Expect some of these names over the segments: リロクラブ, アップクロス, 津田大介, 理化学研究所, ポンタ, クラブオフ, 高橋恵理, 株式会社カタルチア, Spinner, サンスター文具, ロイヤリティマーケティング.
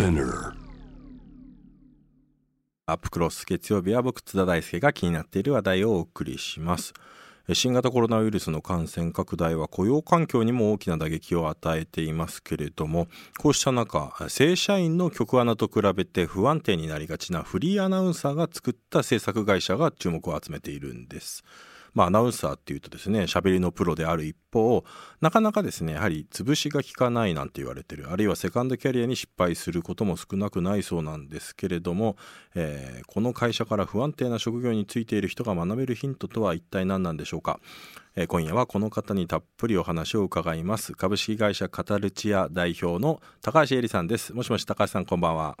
Spinner、アップクロス、月曜日は僕津田大介が気になっている話題をお送りします。新型コロナウイルスの感染拡大は雇用環境にも大きな打撃を与えていますけれども、こうした中、正社員の局アナと比べて不安定になりがちなフリーアナウンサーが作った制作会社が注目を集めているんです。アナウンサーっていうとですね、喋りのプロである一方、なかなかですね、やはり潰しが効かないなんて言われてる、あるいはセカンドキャリアに失敗することも少なくないそうなんですけれども、この会社から不安定な職業についている人が学べるヒントとは一体何なんでしょうか。今夜はこの方にたっぷりお話を伺います。株式会社カタルチア代表の高橋恵理さんです。もしもし、高橋さん、こんばんは。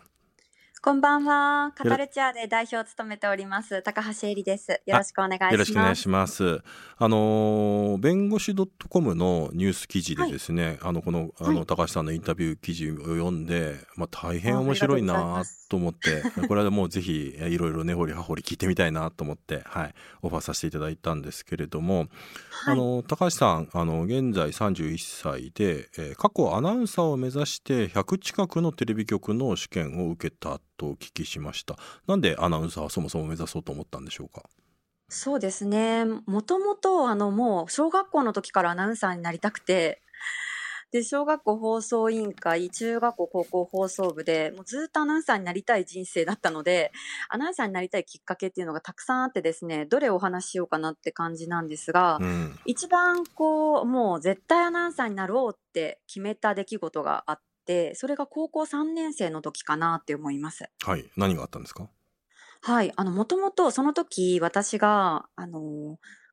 こんばんは。カタルチアで代表を務めております高橋恵理です。よろしくお願いします。よろしくお願いします。弁護士 .com のニュース記事でですね、はい、この高橋さんのインタビュー記事を読んで、大変面白いなと思って、これはもうぜひいろいろ根掘り葉掘り聞いてみたいなと思って、はい、オファーさせていただいたんですけれども、はい、高橋さん、現在31歳で、過去アナウンサーを目指して100近くのテレビ局の試験を受けたとお聞きしました。なんでアナウンサーはそもそも目指そうと思ったんでしょうか。そうですね、もともともう小学校の時からアナウンサーになりたくて、で小学校放送委員会、中学校高校放送部でもうずっとアナウンサーになりたい人生だったので、アナウンサーになりたいきっかけっていうのがたくさんあってですね、どれをお話ししようかなって感じなんですが、うん、一番もう絶対アナウンサーになろうって決めた出来事があって、それが高校3年生の時かなって思います。はい、何があったんですか。はい、もともとその時私が、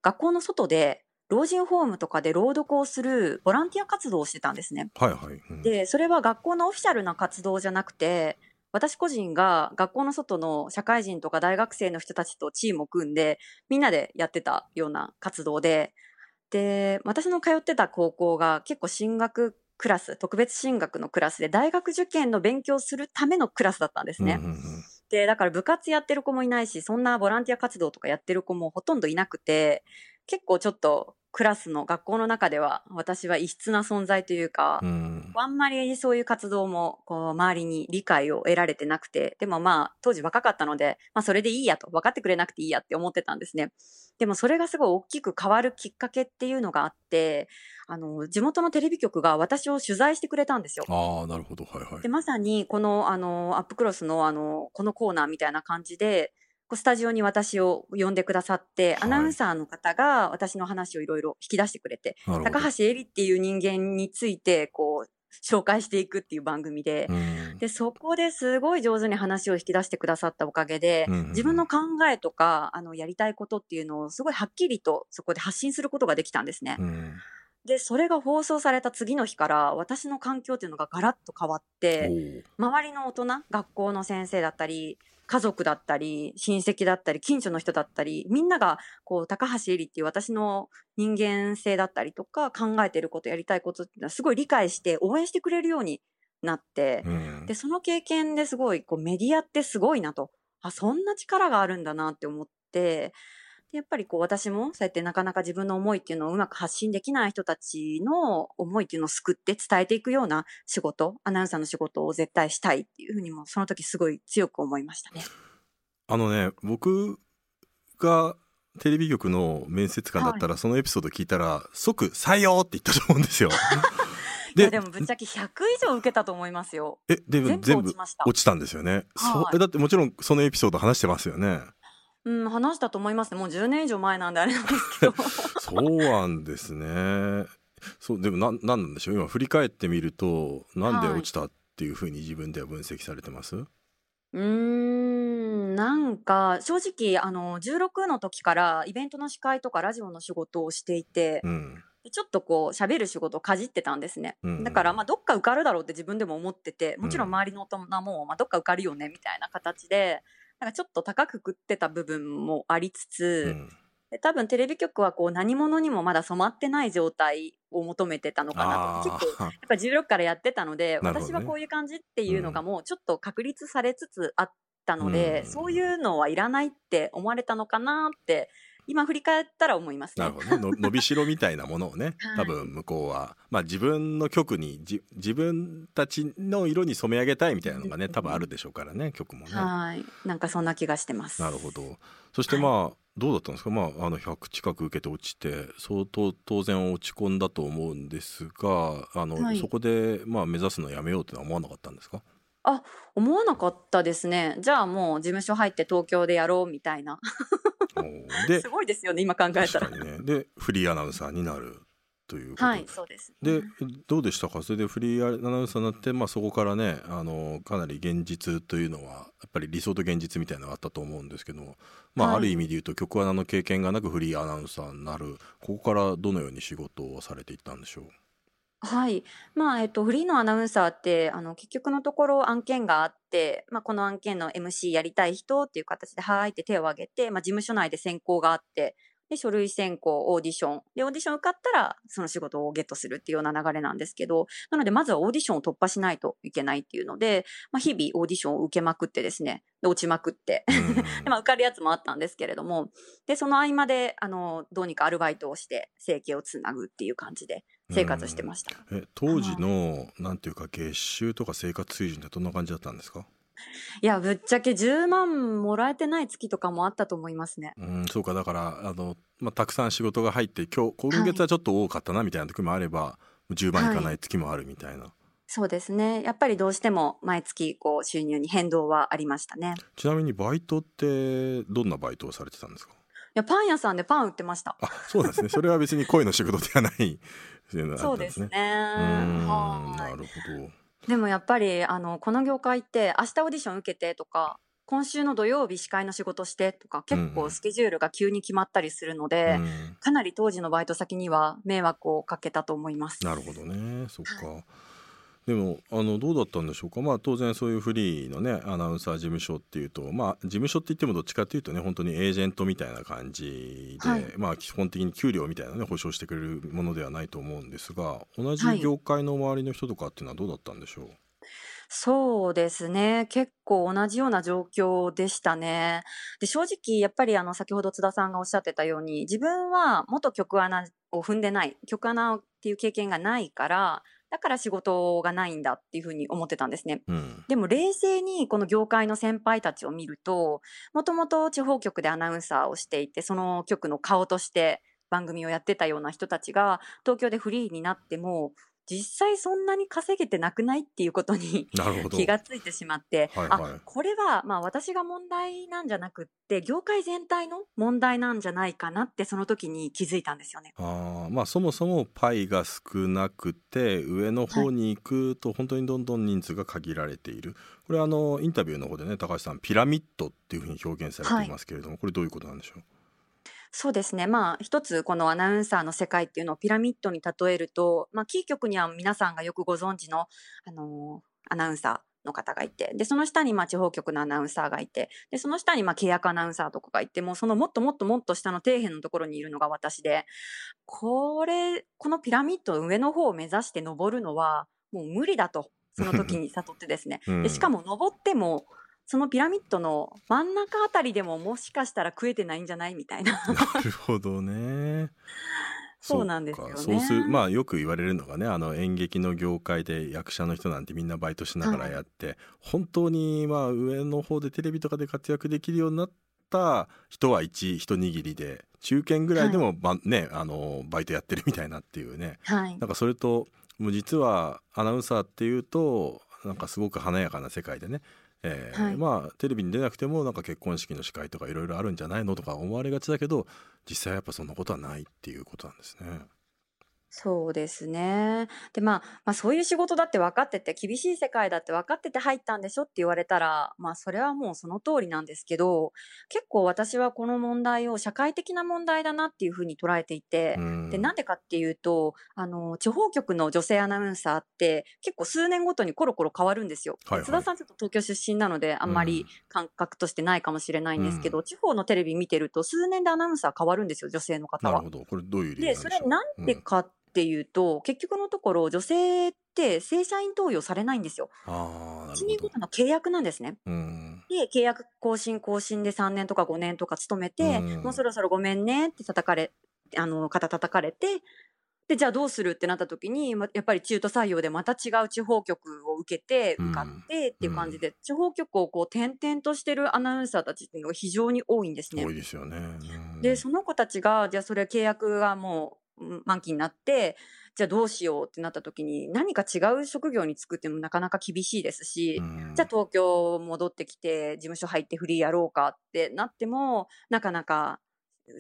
学校の外で老人ホームとかで朗読をするボランティア活動をしてたんですね。はいはい、うん、でそれは学校のオフィシャルな活動じゃなくて、私個人が学校の外の社会人とか大学生の人たちとチームを組んでみんなでやってたような活動で、私の通ってた高校が結構進学クラス、特別進学のクラスで大学受験の勉強するためのクラスだったんですね、うんうんうん、でだから部活やってる子もいないし、そんなボランティア活動とかやってる子もほとんどいなくて、結構ちょっとクラスの学校の中では私は異質な存在というか、うん、あんまりそういう活動も周りに理解を得られてなくて、でも当時若かったので、それでいいやと、分かってくれなくていいやって思ってたんですね。でもそれがすごい大きく変わるきっかけっていうのがあって、地元のテレビ局が私を取材してくれたんですよ。あ、なるほど、はいはい。でまさにこの、アップクロスの、このコーナーみたいな感じでスタジオに私を呼んでくださって、はい、アナウンサーの方が私の話をいろいろ引き出してくれて、高橋恵理っていう人間について紹介していくっていう番組で、でそこですごい上手に話を引き出してくださったおかげで、うんうん、自分の考えとかやりたいことっていうのをすごいはっきりとそこで発信することができたんですね、うん、でそれが放送された次の日から私の環境っていうのがガラッと変わって、周りの大人、学校の先生だったり家族だったり親戚だったり近所の人だったり、みんなが高橋恵理っていう私の人間性だったりとか考えてること、やりたいことっていうのはすごい理解して応援してくれるようになって、うん、でその経験ですごいメディアってすごいなと、そんな力があるんだなって思って、でやっぱり私もそうやってなかなか自分の思いっていうのをうまく発信できない人たちの思いっていうのを救って伝えていくような仕事、アナウンサーの仕事を絶対したいっていうふうにもその時すごい強く思いましたね。僕がテレビ局の面接官だったら、はい、そのエピソード聞いたら即採用って言ったと思うんですよ。でもぶっちゃけ100以上受けたと思いますよ。全部落ちたんですよね、はい、だってもちろんそのエピソード話してますよね。うん、話したと思いますね。もう10年以上前なんであれなんですけど。そうなんですね。そう、でも何なんでしょう。今振り返ってみると、なんで落ちたっていうふうに自分では分析されてます？なんか正直16の時からイベントの司会とかラジオの仕事をしていて、うん、ちょっと喋る仕事をかじってたんですね、うんうん、だからどっか受かるだろうって自分でも思ってて、もちろん周りの大人もどっか受かるよねみたいな形でなんかちょっと高く食ってた部分もありつつ、うん、で多分テレビ局は何者にもまだ染まってない状態を求めてたのかなと。結構やっぱ16からやってたので、ね、私はこういう感じっていうのがもうちょっと確立されつつあったので、うん、そういうのはいらないって思われたのかなって今振り返ったら思いますね。なるほどね。伸びしろみたいなものをね、はい、多分向こうは、まあ、自分の曲に自分たちの色に染め上げたいみたいなのがね、多分あるでしょうからね、曲もね。はい、なんかそんな気がしてます。なるほど。そしてまあ、はい、どうだったんですか、まあ、100近く受けて落ちて相当当然落ち込んだと思うんですが、はい、そこで、まあ、目指すのやめようってのは思わなかったんですか？あ、思わなかったですね。じゃあもう事務所入って東京でやろうみたいなすごいですよね今考えたら。確かにね。でフリーアナウンサーになるということで、はい、そうですね。でどうでしたか、それでフリーアナウンサーになって、まあ、そこからねかなり現実というのはやっぱり理想と現実みたいなのがあったと思うんですけど、まあはい、ある意味で言うと局アナの経験がなくフリーアナウンサーになる、ここからどのように仕事をされていったんでしょう？はい、まあフリーのアナウンサーって結局のところ案件があって、まあ、この案件の MC やりたい人っていう形ではいって手を挙げて、まあ、事務所内で選考があって、で書類選考、オーディションでオーディション受かったらその仕事をゲットするっていうような流れなんですけど、なのでまずはオーディションを突破しないといけないっていうので、まあ、日々オーディションを受けまくってですね、で落ちまくってで、まあ、受かるやつもあったんですけれども、でその合間でどうにかアルバイトをして生計をつなぐっていう感じで生活してました。当時のなんていうか月収とか生活水準ってどんな感じだったんですか？いやぶっちゃけ10万もらえてない月とかもあったと思いますね。うん、そうか。だからまあ、たくさん仕事が入って今月はちょっと多かったなみたいな時もあれば、はい、10万いかない月もあるみたいな、はい、そうですね。やっぱりどうしても毎月こう収入に変動はありましたね。ちなみにバイトってどんなバイトをされてたんですか？いやパン屋さんでパン売ってました。あ、そうですね。それは別に恋の仕事ではないそうですね。なるほど。でもやっぱりこの業界って明日オーディション受けてとか今週の土曜日司会の仕事してとか結構スケジュールが急に決まったりするので、うん、かなり当時のバイト先には迷惑をかけたと思います。なるほどね。そっか。でもどうだったんでしょうか。まあ、当然そういうフリーのねアナウンサー事務所っていうと、まあ、事務所って言ってもどっちかっていうとね本当にエージェントみたいな感じで、はいまあ、基本的に給料みたいなね保証してくれるものではないと思うんですが、同じ業界の周りの人とかっていうのはどうだったんでしょう？はい、そうですね。結構同じような状況でしたね。で正直やっぱり先ほど津田さんがおっしゃってたように自分は元局アナを踏んでない局アナっていう経験がないからだから仕事がないんだっていうふうに思ってたんですね、うん、でも冷静にこの業界の先輩たちを見るともともと地方局でアナウンサーをしていてその局の顔として番組をやってたような人たちが東京でフリーになっても実際そんなに稼げてなくないっていうことに気がついてしまって、はいはい、あこれはまあ私が問題なんじゃなくって業界全体の問題なんじゃないかなってその時に気づいたんですよね。あ、まあ、そもそもパイが少なくて上の方に行くと本当にどんどん人数が限られている、はい、これインタビューの方でね高橋さんピラミッドっていうふうに表現されていますけれども、はい、これどういうことなんでしょう？そうですね、まあ、一つこのアナウンサーの世界っていうのをピラミッドに例えると、まあ、キー局には皆さんがよくご存知の、アナウンサーの方がいてでその下にまあ地方局のアナウンサーがいてでその下にまあ契約アナウンサーとかがいてもうそのもっともっともっと下の底辺のところにいるのが私でこのピラミッドの上の方を目指して登るのはもう無理だとその時に悟ってですね、うん、でしかも登ってもそのピラミッドの真ん中あたりでももしかしたら食えてないんじゃないみたいな。なるほどね。そうなんですよね。そうする、まあ、よく言われるのがね演劇の業界で役者の人なんてみんなバイトしながらやって、はい、本当にまあ上の方でテレビとかで活躍できるようになった人は一握りで中堅ぐらいでも、はいね、バイトやってるみたいなっていうね、はい、なんかそれともう実はアナウンサーっていうとなんかすごく華やかな世界でねはいまあ、テレビに出なくてもなんか結婚式の司会とかいろいろあるんじゃないのとか思われがちだけど実際やっぱそんなことはないっていうことなんですね。そうですね。で、まあ、そういう仕事だって分かってて厳しい世界だって分かってて入ったんでしょって言われたら、まあ、それはもうその通りなんですけど結構私はこの問題を社会的な問題だなっていうふうに捉えていてでなんでかっていうと地方局の女性アナウンサーって結構数年ごとにコロコロ変わるんですよ、はいはい、津田さんちょっと東京出身なのであんまり感覚としてないかもしれないんですけど地方のテレビ見てると数年でアナウンサー変わるんですよ女性の方は。なるほど。これどういう理由なんでしょう？でそれなんでかっていうと結局のところ女性って正社員登用されないんですよ。1年ごとの契約なんですね。うんで契約更新で3年とか5年とか勤めて、もうそろそろごめんねって肩叩かれて、でじゃあどうするってなった時に、やっぱり中途採用でまた違う地方局を受けて受かってっていう感じで、地方局をこう転々としてるアナウンサーたちっていうのが非常に多いんですね。多いですよね。でその子たちがじゃあそれ契約がもう満期になって、じゃあどうしようってなった時に、何か違う職業に就くってもなかなか厳しいですし、じゃあ東京戻ってきて事務所入ってフリーやろうかってなってもなかなか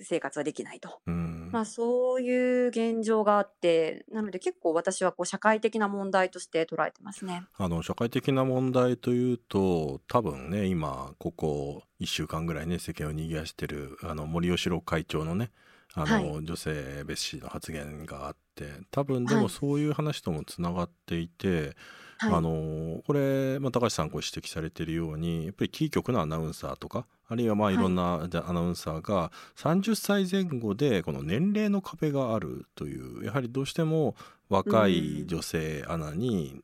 生活はできないと、まあ、そういう現状があって、なので結構私はこう社会的な問題として捉えてますね。社会的な問題というと、多分ね今ここ1週間ぐらいね世間を賑わしてる森喜朗会長のねはい、女性蔑視の発言があって、多分でもそういう話ともつながっていて、はい、これ、まあ、高橋さんご指摘されているように、やっぱりキー局のアナウンサーとか、あるいはまあいろんなアナウンサーが30歳前後でこの年齢の壁があるという、やはりどうしても若い女性アナに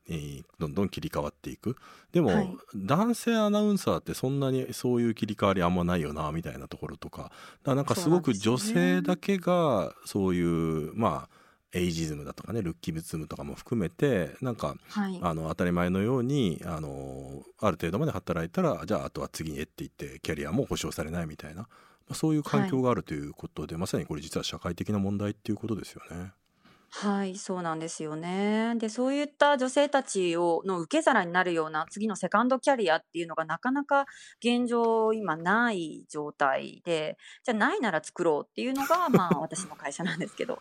どんどん切り替わっていく。でも、はい、男性アナウンサーってそんなにそういう切り替わりあんまないよなみたいなところとか、なんかすごく女性だけがそういう、まあエイジズムだとかね、ルッキズムとかも含めて、なんか、はい、当たり前のようにある程度まで働いたら、じゃああとは次にって言ってキャリアも保障されないみたいな、まあ、そういう環境があるということで、はい、まさにこれ実は社会的な問題っていうことですよね。はい、そうなんですよね。でそういった女性たちの受け皿になるような次のセカンドキャリアっていうのがなかなか現状今ない状態で、じゃあないなら作ろうっていうのがまあ私の会社なんですけど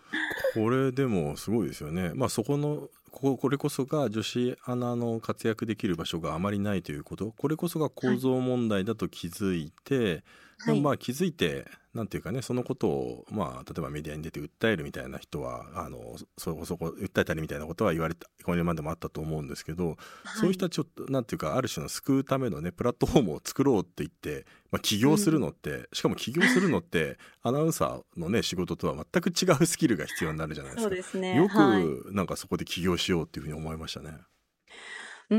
これでもすごいですよね。まあそこのこれこそが女子アナの活躍できる場所があまりないということ、これこそが構造問題だと気づいて、はい、まあ気づいてなんていうかね、そのことを、まあ、例えばメディアに出て訴えるみたいな人はそこそこ訴えたりみたいなことは言われた、これまでもあったと思うんですけど、はい、そういう人はちょっとなんていうか、ある種の救うためのねプラットフォームを作ろうって言って、まあ、起業するのって、しかも起業するのってアナウンサーのね仕事とは全く違うスキルが必要になるじゃないですか。そうですね、よく、はい、なんかそこで起業しようっていうふうに思いましたね。で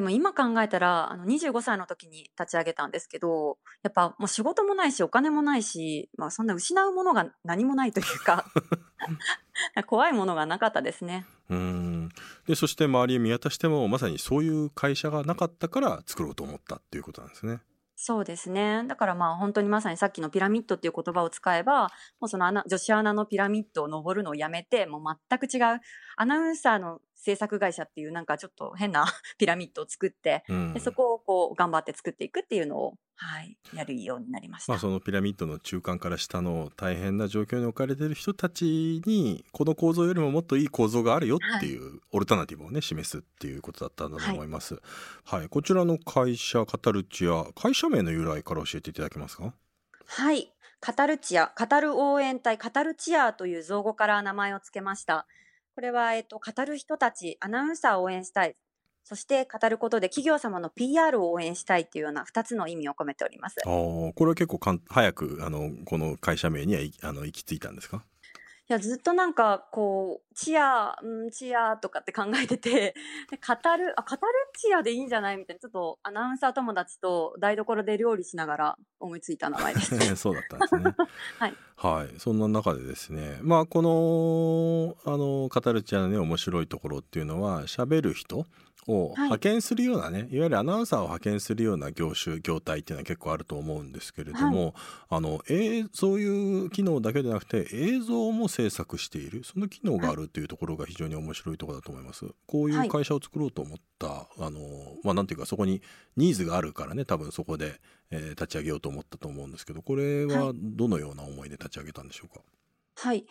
も今考えたら25歳の時に立ち上げたんですけど、やっぱもう仕事もないしお金もないし、まあ、そんな失うものが何もないというか怖いものがなかったですね。でそして周りを見渡してもまさにそういう会社がなかったから作ろうと思ったっていうことなんですね。そうですね。だからまあ本当にまさにさっきのピラミッドっていう言葉を使えば、もうその女子アナのピラミッドを登るのをやめて、もう全く違うアナウンサーの制作会社っていうなんかちょっと変なピラミッドを作って、でそこをこう頑張って作っていくっていうのを、はい、やるようになりました。まあ、そのピラミッドの中間から下の大変な状況に置かれてる人たちに、この構造よりももっといい構造があるよっていうオルタナティブをね示すっていうことだったんだと思います。はい、はい、こちらの会社カタルチア、会社名の由来から教えていただけますか？はい、カタルチア、語る応援隊、カタルチアという造語から名前をつけました。これは、語る人たち、アナウンサーを応援したい、そして語ることで企業様の PR を応援したいというような2つの意味を込めております。これは結構早くこの会社名には行き着いたんですか？いや、ずっとなんかこうチアとかって考えてて、で語るチアでいいんじゃないみたいな、ちょっとアナウンサー友達と台所で料理しながら思いついた名前ですそうだったんですねはい、はい、そんな中でですね、まあ、この語るチアのね面白いところっていうのは、喋る人を派遣するようなね、はい、いわゆるアナウンサーを派遣するような業種業態っていうのは結構あると思うんですけれども、はい、そういう機能だけでなくて映像も制作している、その機能があるというところが非常に面白いところだと思います。こういう会社を作ろうと思った、はい、まあ、なんていうかそこにニーズがあるからね、多分そこで、立ち上げようと思ったと思うんですけど、これはどのような思いで立ち上げたんでしょうか？はいはい、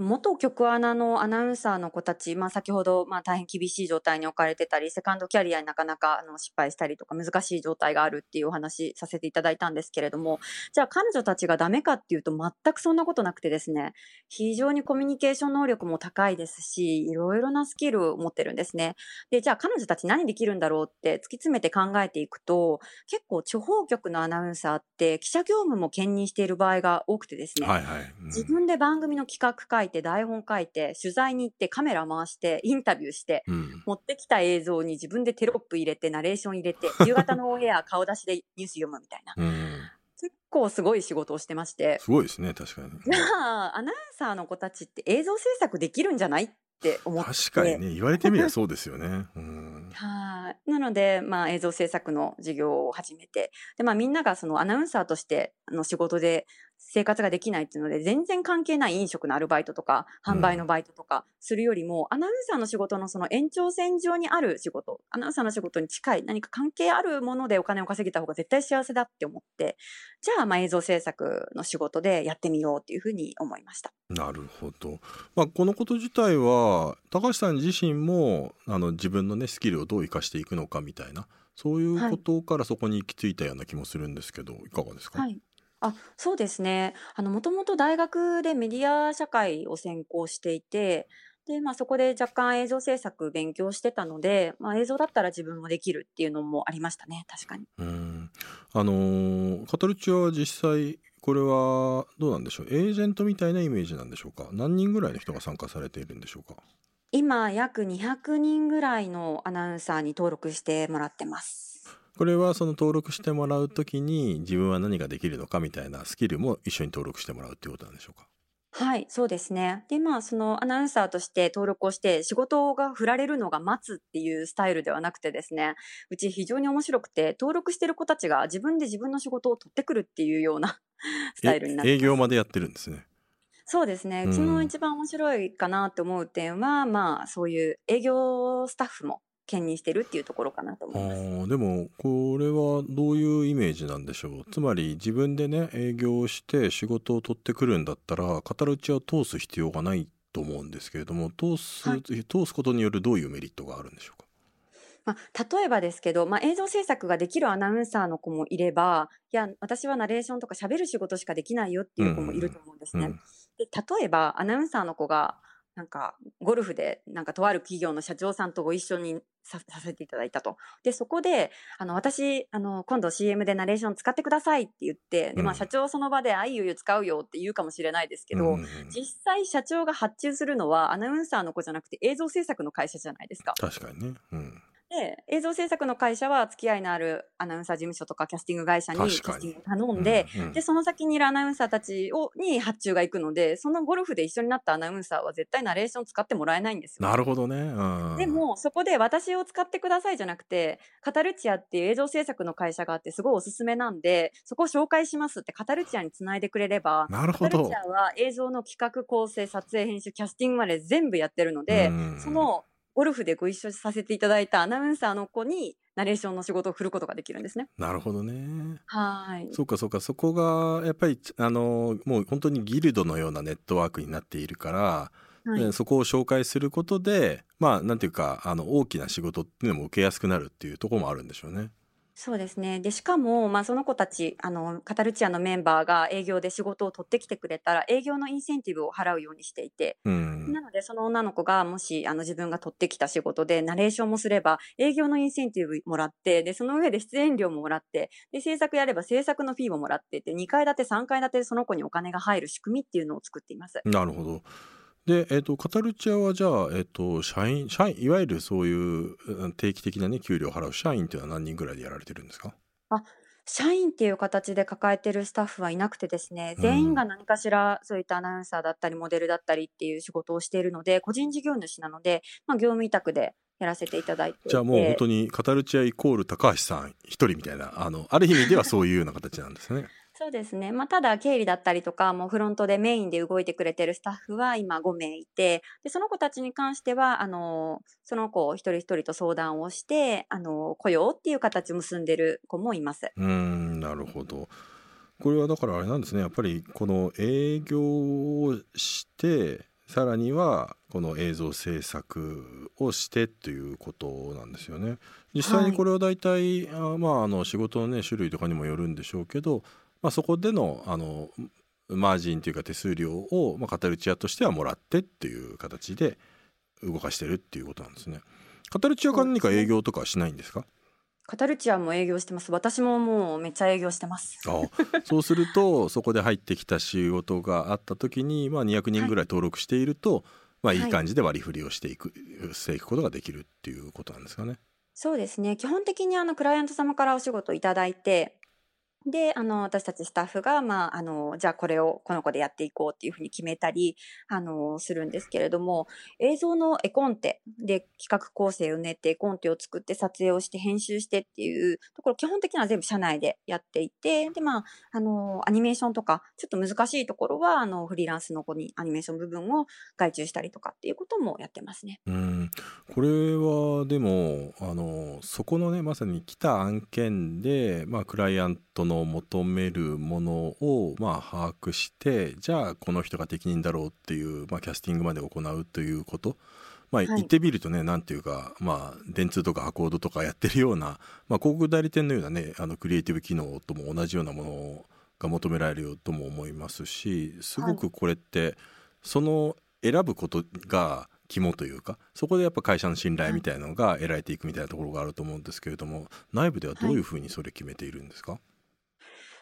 元局アナのアナウンサーの子たち、まあ、先ほど、まあ、大変厳しい状態に置かれてたり、セカンドキャリアになかなか失敗したりとか難しい状態があるっていうお話させていただいたんですけれども、じゃあ彼女たちがダメかっていうと全くそんなことなくてですね、非常にコミュニケーション能力も高いですし、いろいろなスキルを持ってるんですね。でじゃあ彼女たち何できるんだろうって突き詰めて考えていくと、結構地方局のアナウンサーって記者業務も兼任している場合が多くてですね、はいはい、自分で番番組の企画書いて台本書いて取材に行ってカメラ回してインタビューして、うん、持ってきた映像に自分でテロップ入れてナレーション入れて夕方のオンエア顔出しでニュース読むみたいな、うん、結構すごい仕事をしてまして。すごいですね。確かにじゃあアナウンサーの子たちって映像制作できるんじゃないって思って。確かにね、言われてみればそうですよね、うん、はなので、まあ、映像制作の授業を始めてで、まあ、みんながそのアナウンサーとしての仕事で生活ができないっていうので全然関係ない飲食のアルバイトとか販売のバイトとかするよりも、うん、アナウンサーの仕事のその延長線上にある仕事、アナウンサーの仕事に近い何か関係あるものでお金を稼げた方が絶対幸せだって思って、じゃあ、まあ映像制作の仕事でやってみようっていうふうに思いました。なるほど、まあ、このこと自体は高橋さん自身も自分のねスキルをどう生かしていくのかみたいな、そういうことからそこに行き着いたような気もするんですけど、いかがですか？はい、あ、そうですね。もともと大学でメディア社会を専攻していて、で、まあ、そこで若干映像制作勉強してたので、まあ、映像だったら自分もできるっていうのもありましたね。確かに。うん。カトルチュアは実際これはどうなんでしょう。エージェントみたいなイメージなんでしょうか。何人ぐらいの人が参加されているんでしょうか。今約200人ぐらいのアナウンサーに登録してもらってます。これはその登録してもらうときに自分は何ができるのかみたいなスキルも一緒に登録してもらうということなんでしょうか？はい、そうですね。で、まあそのアナウンサーとして登録をして仕事が振られるのが待つっていうスタイルではなくてですね、うち非常に面白くて登録してる子たちが自分で自分の仕事を取ってくるっていうようなスタイルになってます。営業までやってるんですね。そうですね。うちの一番面白いかなと思う点は、まあそういう営業スタッフも兼任してるっていうところかなと思います。でもこれはどういうイメージなんでしょう。つまり自分でね営業をして仕事を取ってくるんだったらカタルチュアを通す必要がないと思うんですけれども、通すことによるどういうメリットがあるんでしょうか？まあ、例えばですけど、まあ、映像制作ができるアナウンサーの子もいれば、いや私はナレーションとか喋る仕事しかできないよっていう子もいると思うんですね、うんうん、で例えばアナウンサーの子がなんかゴルフでなんかとある企業の社長さんとご一緒に させていただいたと。でそこで私今度 CM でナレーション使ってくださいって言って、でまあ社長その場であいよいよ使うよって言うかもしれないですけど、うん、実際社長が発注するのはアナウンサーの子じゃなくて映像制作の会社じゃないですか。確かにね、うん、で映像制作の会社は付き合いのあるアナウンサー事務所とかキャスティング会社にキャスティング頼んで、うんうん、でその先にいるアナウンサーたちに発注が行くので、そのゴルフで一緒になったアナウンサーは絶対ナレーション使ってもらえないんですよ。なるほどね、うん、でもそこで私を使ってくださいじゃなくて、カタルチアっていう映像制作の会社があってすごいおすすめなんでそこを紹介しますってカタルチアにつないでくれれば、なるほど、カタルチアは映像の企画構成撮影編集キャスティングまで全部やってるので、うん、そのゴルフでご一緒させていただいたアナウンサーの子にナレーションの仕事を振ることができるんですね。なるほどね。はい、そうかそうか。そこがやっぱりもう本当にギルドのようなネットワークになっているから、はい、そこを紹介することでまあなんていうか大きな仕事っていうのも受けやすくなるっていうところもあるんでしょうね。そうですね。でしかも、まあ、その子たちカタルチアのメンバーが営業で仕事を取ってきてくれたら営業のインセンティブを払うようにしていて、うん、なのでその女の子がもし自分が取ってきた仕事でナレーションもすれば営業のインセンティブもらって、でその上で出演料ももらって、で制作やれば制作のフィーももらってって2階建て3階建てでその子にお金が入る仕組みっていうのを作っています。なるほど。で、カタルチアはじゃあ、社員いわゆるそういう定期的な、ね、給料を払う社員というのは何人ぐらいでやられてるんですか？あ、社員っていう形で抱えてるスタッフはいなくてですね、全員が何かしらそういったアナウンサーだったりモデルだったりっていう仕事をしているので、個人事業主なので、まあ、業務委託でやらせていただいて。じゃあもう本当にカタルチアイコール高橋さん一人みたいなある意味ではそういうような形なんですね。そうですね、まあ、ただ経理だったりとかもうフロントでメインで動いてくれてるスタッフは今5名いて、でその子たちに関してはその子を一人一人と相談をして雇用っていう形を結んでる子もいます。なるほど。これはだからあれなんですね、やっぱりこの営業をしてさらにはこの映像制作をしてということなんですよね。実際にこれは大体、はい、仕事の、ね、種類とかにもよるんでしょうけど、まあ、そこでの、マージンというか手数料を、まあ、カタルチアとしてはもらってっていう形で動かしてるっていうことなんですね。カタルチアが何か営業とかはしないんですか？カタルチアも営業してます。私ももうめっちゃ営業してます。そうするとそこで入ってきた仕事があった時に、200人ぐらい登録していると、いい感じで割り振りをしていくことができるっていうことなんですかね。そうですね。基本的にクライアント様からお仕事をいただいて、で私たちスタッフが、じゃあこれをこの子でやっていこうっていうふうに決めたりするんですけれども、映像の絵コンテで企画構成を練って絵コンテを作って撮影をして編集してっていうところ、基本的には全部社内でやっていて、でアニメーションとかちょっと難しいところはフリーランスの子にアニメーション部分を外注したりとかっていうこともやってますね。これはでもそこのね、まさに来た案件で、クライアントの求めるものを把握して、じゃあこの人が適任だろうっていう、キャスティングまで行うということ、言ってみるとね、なんていうか、電通とかアコードとかやってるような、広告代理店のようなね、クリエイティブ機能とも同じようなものが求められるよとも思いますし、すごくこれって、その選ぶことが肝というか、そこでやっぱ会社の信頼みたいなのが得られていくみたいなところがあると思うんですけれども、内部ではどういうふうにそれ決めているんですか？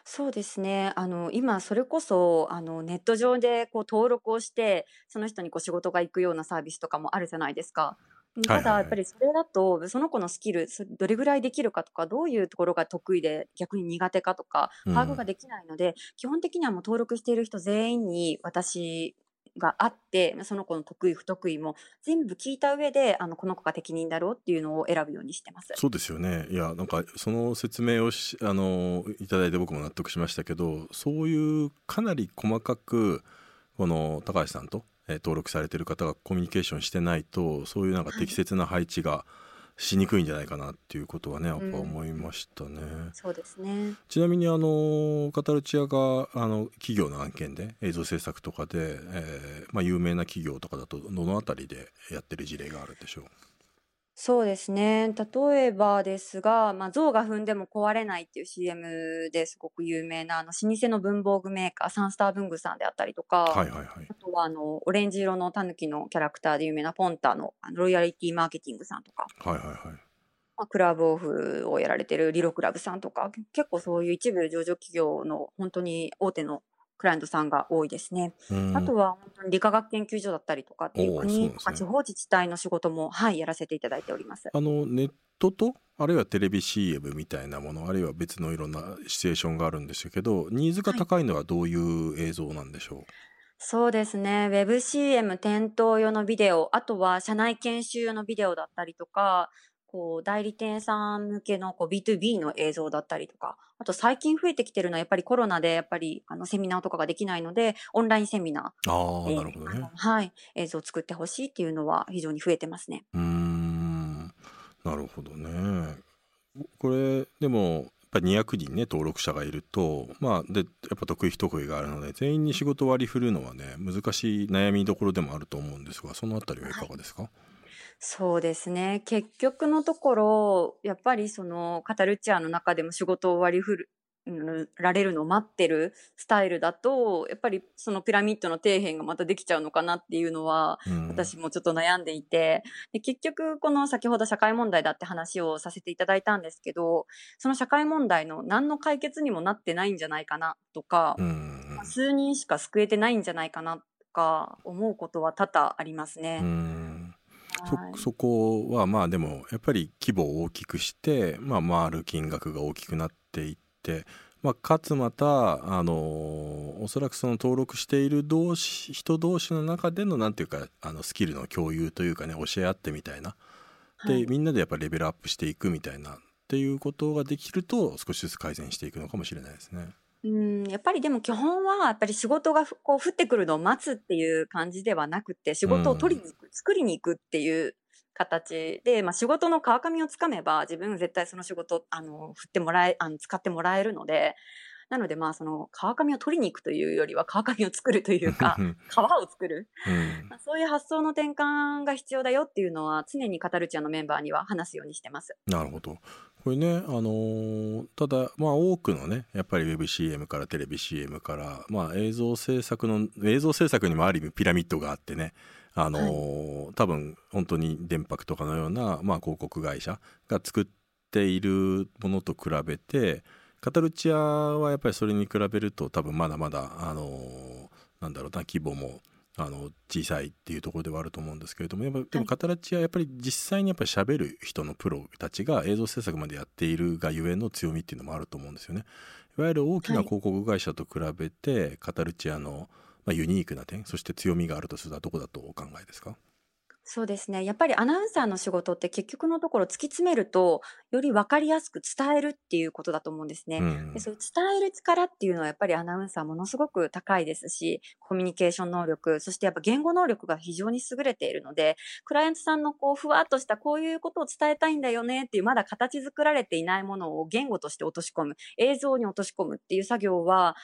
そうですね。今それこそネット上でこう登録をして、その人にこう仕事が行くようなサービスとかもあるじゃないですか。ただやっぱりそれだと、その子のスキルどれぐらいできるかとか、どういうところが得意で逆に苦手かとか把握ができないので、基本的にはもう登録している人全員に私があって、その子の得意不得意も全部聞いた上でこの子が適任だろうっていうのを選ぶようにしてます。そうですよね。いや、なんかその説明をいただいて僕も納得しましたけど、そういうかなり細かくこの高橋さんと登録されている方がコミュニケーションしてないと、そういうなんか適切な配置がしにくいんじゃないかなっていうことはね、やっぱ思いましたね。そうですね。ちなみにカタルチアが企業の案件で映像制作とかで、有名な企業とかだとどのあたりでやってる事例があるでしょう？そうですね。例えばですが、象が踏んでも壊れないっていう CM ですごく有名な老舗の文房具メーカーサンスター文具さんであったりとか、あとはオレンジ色のタヌキのキャラクターで有名なポンタのロイヤリティマーケティングさんとか、クラブオフをやられてるリロクラブさんとか、結構そういう一部上場企業の本当に大手のクライアントさんが多いですね。あとは本当に理化学研究所だったりとかっていう国とか地方自治体の仕事も、やらせていただいております。ネットとあるいはテレビ CM みたいなもの、あるいは別のいろんなシチュエーションがあるんですけど、ニーズが高いのはどういう映像なんでしょう？そうですね。ウェブ CM、 店頭用のビデオ、あとは社内研修用のビデオだったりとか、こう代理店さん向けのこう B2B の映像だったりとか、あと最近増えてきてるのはやっぱりコロナでやっぱりセミナーとかができないので、オンラインセミナー、なるほどね。映像を作ってほしいっていうのは非常に増えてますね。なるほどね。これでもやっぱり200人ね登録者がいると、でやっぱ得意不得意があるので、全員に仕事を割り振るのはね、難しい悩みどころでもあると思うんですが、そのあたりはいかがですか？そうですね。結局のところやっぱりそのカタルチアの中でも仕事を割り振られるのを待ってるスタイルだと、やっぱりそのピラミッドの底辺がまたできちゃうのかなっていうのは、私もちょっと悩んでいて、で結局この先ほど社会問題だって話をさせていただいたんですけど、その社会問題の何の解決にもなってないんじゃないかなとか、数人しか救えてないんじゃないかなとか思うことは多々ありますね。そこはでもやっぱり規模を大きくして、回る金額が大きくなっていって、かつまた、おそらくその登録している人同士の中でのなんていうかスキルの共有というかね、教え合ってみたいなで、みんなでやっぱりレベルアップしていくみたいなっていうことができると、少しずつ改善していくのかもしれないですね。やっぱりでも基本はやっぱり仕事がこう降ってくるのを待つっていう感じではなくて、仕事を取りに行く、作りに行くっていう形で、仕事の川上をつかめば自分絶対その仕事振ってもらえ使ってもらえるので、なのでその川上を取りに行くというよりは川上を作るというか川を作る、そういう発想の転換が必要だよっていうのは常にカタルチアのメンバーには話すようにしてます。なるほど。これね、ただ、多くのね、やっぱりウェブ CM からテレビ CM から、映像制作にもある意味ピラミッドがあってね、多分本当に電白とかのような、広告会社が作っっているものと比べて、カタルチアはやっぱりそれに比べると多分まだまだなんだろうな、規模も小さいっていうところではあると思うんですけれども、やっぱでもカタルチアはやっぱり実際にやっぱり喋る人のプロたちが映像制作までやっているがゆえの強みっていうのもあると思うんですよね。いわゆる大きな広告会社と比べて、はい、カタルチアのユニークな点、そして強みがあるとするのはどこだとお考えですか？そうですね、やっぱりアナウンサーの仕事って結局のところ突き詰めるとより分かりやすく伝えるっていうことだと思うんですね、でそういう伝える力っていうのはやっぱりアナウンサーものすごく高いですし、コミュニケーション能力、そしてやっぱ言語能力が非常に優れているので、クライアントさんのこうふわっとしたこういうことを伝えたいんだよねっていう、まだ形作られていないものを言語として落とし込む、映像に落とし込むっていう作業は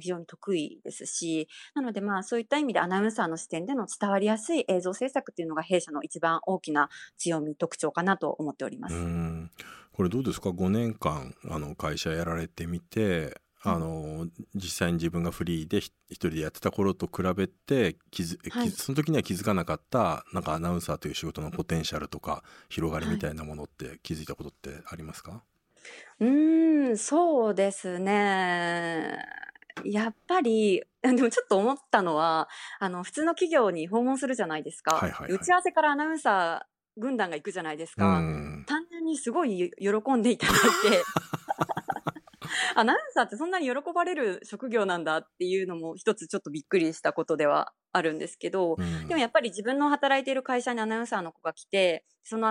非常に得意ですし、なのでそういった意味でアナウンサーの視点での伝わりやすい映像制作っていうのが弊社の一番大きな強み、特徴かなと思っております。これどうですか？5年間会社やられてみて、実際に自分がフリーで一人でやってた頃と比べてその時には気づかなかったなんかアナウンサーという仕事のポテンシャルとか広がりみたいなものって気づいたことってありますか？そうですね、やっぱりでもちょっと思ったのは普通の企業に訪問するじゃないですか、打ち合わせからアナウンサー軍団が行くじゃないですか、単純にすごい喜んでいただいてアナウンサーってそんなに喜ばれる職業なんだっていうのも一つちょっとびっくりしたことではあるんですけど、でもやっぱり自分の働いている会社にアナウンサーの子が来て、その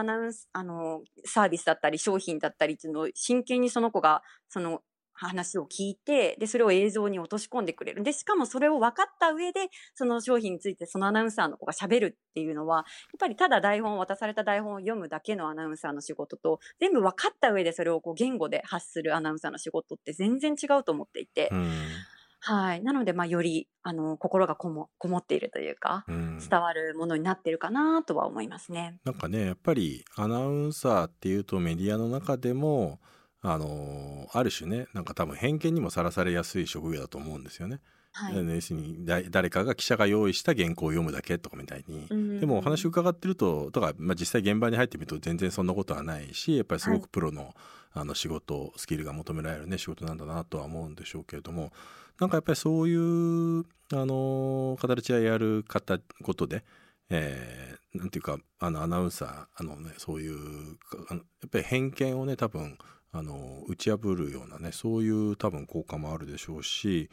サービスだったり商品だったりっていうのを真剣にその子がその話を聞いて、でそれを映像に落とし込んでくれる、でしかもそれを分かった上でその商品についてそのアナウンサーの子が喋るっていうのは、やっぱりただ渡された台本を読むだけのアナウンサーの仕事と、全部分かった上でそれをこう言語で発するアナウンサーの仕事って全然違うと思っていて、なのでより心がこもっているというか、伝わるものになっているかなとは思いますね。なんかね、やっぱりアナウンサーっていうとメディアの中でもある種ね、なんか多分偏見にもさらされやすい職業だと思うんですよね、要するに誰かが記者が用意した原稿を読むだけとかみたいに、でもお話伺ってるととか、実際現場に入ってみると全然そんなことはないし、やっぱりすごくプロの、仕事スキルが求められるね仕事なんだなとは思うんでしょうけれども、なんかやっぱりそういうカタルチアやる方ことでなんていうかアナウンサーそういうやっぱり偏見をね多分打ち破るようなね、そういう多分効果もあるでしょうし、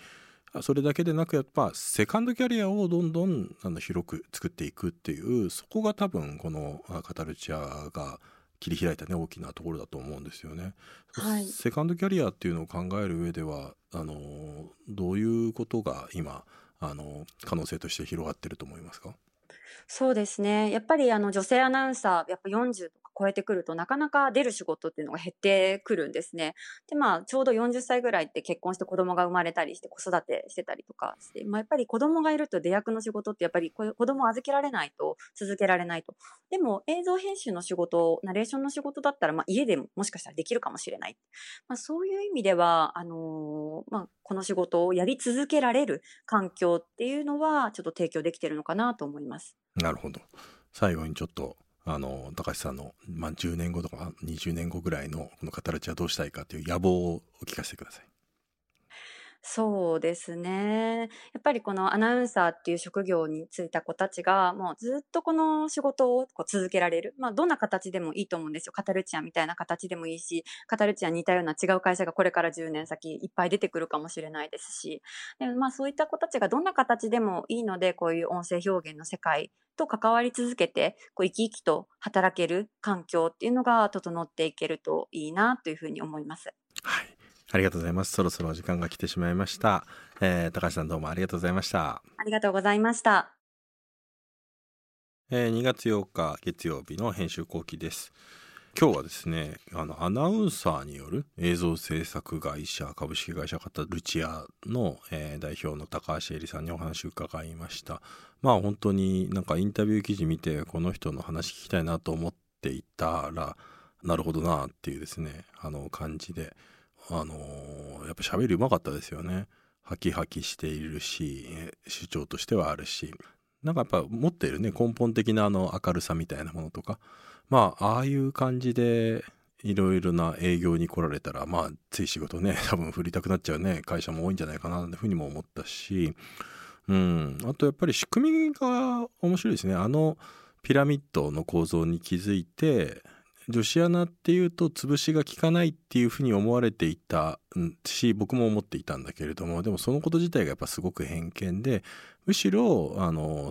それだけでなくやっぱセカンドキャリアをどんどん広く作っていくっていう、そこが多分このカタルチアが切り開いたね大きなところだと思うんですよね、セカンドキャリアっていうのを考える上ではどういうことが今可能性として広がってると思いますか？そうですね、やっぱり女性アナウンサーやっぱ40とか超えてくるとなかなか出る仕事っていうのが減ってくるんですね。でちょうど40歳ぐらいって結婚して子供が生まれたりして子育てしてたりとかして、やっぱり子供がいると出役の仕事ってやっぱり子供を預けられないと続けられないと。でも映像編集の仕事、ナレーションの仕事だったら、家でももしかしたらできるかもしれない、そういう意味ではこの仕事をやり続けられる環境っていうのはちょっと提供できてるのかなと思います。なるほど。最後にちょっと高橋さんの、10年後とか20年後ぐらいのこのカタルチアどうしたいかという野望をお聞かせてください。そうですね、やっぱりこのアナウンサーっていう職業に就いた子たちがもうずっとこの仕事を続けられる、どんな形でもいいと思うんですよ。カタルチアみたいな形でもいいし、カタルチアに似たような違う会社がこれから10年先いっぱい出てくるかもしれないですし、でもそういった子たちがどんな形でもいいので、こういう音声表現の世界と関わり続けて生き生きと働ける環境っていうのが整っていけるといいなというふうに思います。ありがとうございます。そろそろお時間が来てしまいました、高橋さんどうもありがとうございました。ありがとうございました、2月8日月曜日の編集後期です。今日はですねアナウンサーによる映像制作会社株式会社カタルチアの、代表の高橋恵里さんにお話を伺いました。本当になんかインタビュー記事見てこの人の話聞きたいなと思っていたら、なるほどなっていうですね感じでやっぱ喋りうまかったですよね。ハキハキしているし主張としてはあるし、なんかやっぱ持っているね根本的な明るさみたいなものとか、ああいう感じでいろいろな営業に来られたら、まあつい仕事ね、多分振りたくなっちゃうね会社も多いんじゃないかなっていうふうにも思ったし、うん、あとやっぱり仕組みが面白いですね。あのピラミッドの構造に気づいて、女子アナっていうと潰しが効かないっていうふうに思われていたし、僕も思っていたんだけれども、でもそのこと自体がやっぱすごく偏見で、むしろ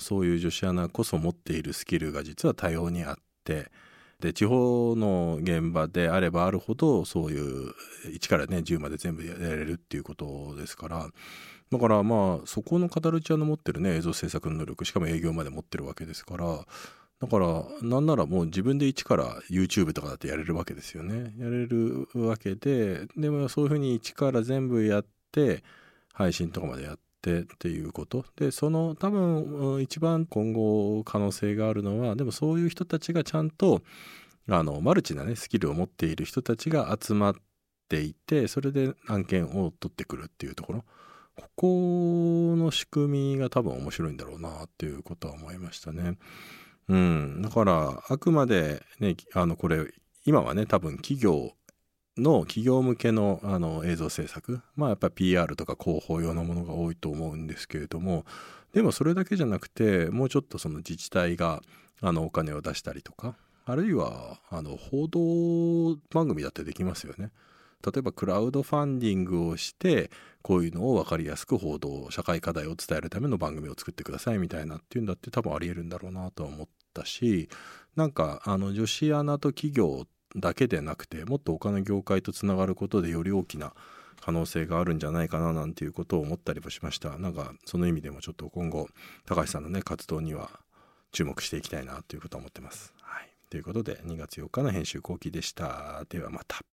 そういう女子アナこそ持っているスキルが実は多様にあって、で地方の現場であればあるほどそういう1からね10まで全部やれるっていうことですから、だからまあそこのカタルチアの持ってるね映像制作の能力、しかも営業まで持ってるわけですから、だからなんならもう自分で一から YouTube とかだってやれるわけですよね。やれるわけで、でもそういうふうに一から全部やって配信とかまでやってっていうことで、その多分一番今後可能性があるのは、でもそういう人たちがちゃんとマルチなねスキルを持っている人たちが集まっていて、それで案件を取ってくるっていうところ、ここの仕組みが多分面白いんだろうなっていうことは思いましたね。うん、だからあくまで、ね、これ今はね多分企業向けの、映像制作、まあやっぱり PR とか広報用のものが多いと思うんですけれども、でもそれだけじゃなくて、もうちょっとその自治体がお金を出したりとか、あるいは報道番組だってできますよね。例えばクラウドファンディングをして、こういうのを分かりやすく報道、社会課題を伝えるための番組を作ってくださいみたいなっていうんだって多分ありえるんだろうなとは思ったし、なんか女子アナと企業だけでなくて、もっと他の業界とつながることでより大きな可能性があるんじゃないかななんていうことを思ったりもしました。なんかその意味でもちょっと今後高橋さんのね活動には注目していきたいなということは思ってます。はい、ということで2月4日の編集後期でした。ではまた。